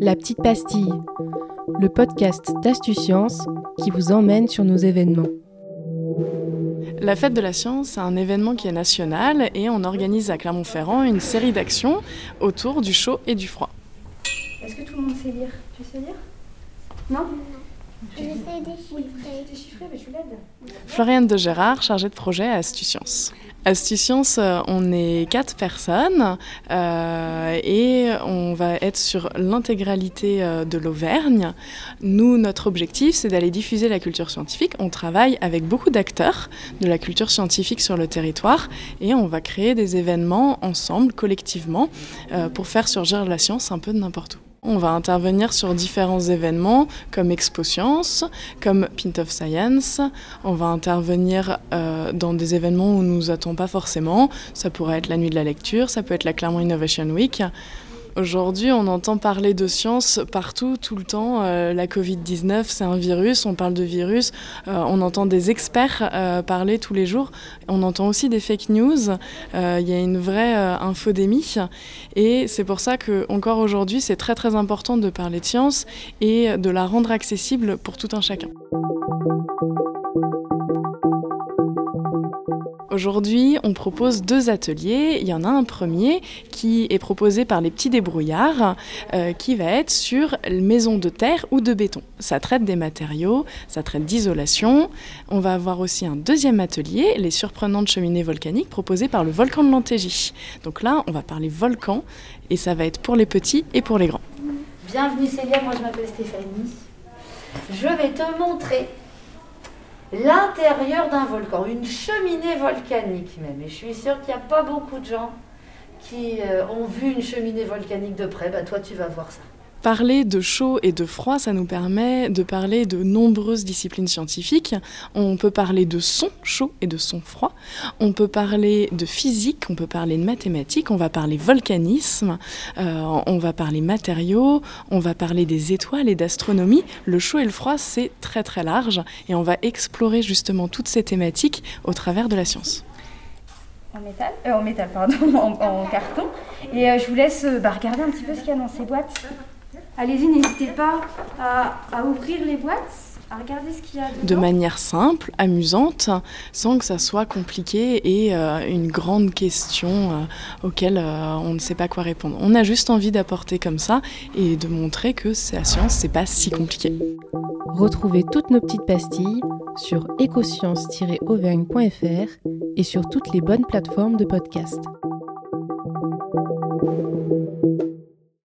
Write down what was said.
La petite pastille, le podcast d'AstuSciences qui vous emmène sur nos événements. La Fête de la Science, c'est un événement qui est national et on organise à Clermont-Ferrand une série d'actions autour du chaud et du froid. Est-ce que tout le monde sait lire? Tu sais lire? Non. J'essaie de déchiffrer, mais je l'aide. Floriane de Gérard, chargée de projet à AstuSciences. AstuSciences, on est 4 personnes et on va être sur l'intégralité de l'Auvergne. Nous, notre objectif, c'est d'aller diffuser la culture scientifique. On travaille avec beaucoup d'acteurs de la culture scientifique sur le territoire et on va créer des événements ensemble, collectivement, pour faire surgir la science un peu de n'importe où. On va intervenir sur différents événements comme ExpoSciences, comme Pint of Science. On va intervenir dans des événements où on ne nous attend pas forcément. Ça pourrait être la Nuit de la Lecture, ça peut être la Clermont Innovation Week. Aujourd'hui, on entend parler de science partout, tout le temps. La Covid-19, c'est un virus, on parle de virus. On entend des experts parler tous les jours. On entend aussi des fake news. Il y a une vraie infodémie. Et c'est pour ça qu'encore aujourd'hui, c'est très très important de parler de science et de la rendre accessible pour tout un chacun. Aujourd'hui, on propose 2 ateliers. Il y en a un premier qui est proposé par les petits débrouillards, qui va être sur maison de terre ou de béton. Ça traite des matériaux, ça traite d'isolation. On va avoir aussi un deuxième atelier, les surprenantes cheminées volcaniques, proposées par le volcan de Lemptégy. Donc là, on va parler volcan et ça va être pour les petits et pour les grands. Bienvenue Célia, moi je m'appelle Stéphanie. Je vais te montrer l'intérieur d'un volcan, une cheminée volcanique même. Et je suis sûre qu'il n'y a pas beaucoup de gens qui ont vu une cheminée volcanique de près. Bah, toi, tu vas voir ça. Parler de chaud et de froid, ça nous permet de parler de nombreuses disciplines scientifiques. On peut parler de son chaud et de son froid. On peut parler de physique, on peut parler de mathématiques, on va parler volcanisme, on va parler matériaux, on va parler des étoiles et d'astronomie. Le chaud et le froid, c'est très très large et on va explorer justement toutes ces thématiques au travers de la science. En carton. Et je vous laisse regarder un petit peu ce qu'il y a dans ces boîtes. Allez-y, n'hésitez pas à ouvrir les boîtes, à regarder ce qu'il y a dedans. De manière simple, amusante, sans que ça soit compliqué et une grande question auquel on ne sait pas quoi répondre. On a juste envie d'apporter comme ça et de montrer que la science, c'est pas si compliqué. Retrouvez toutes nos petites pastilles sur echosciences-auvergne.fr et sur toutes les bonnes plateformes de podcast.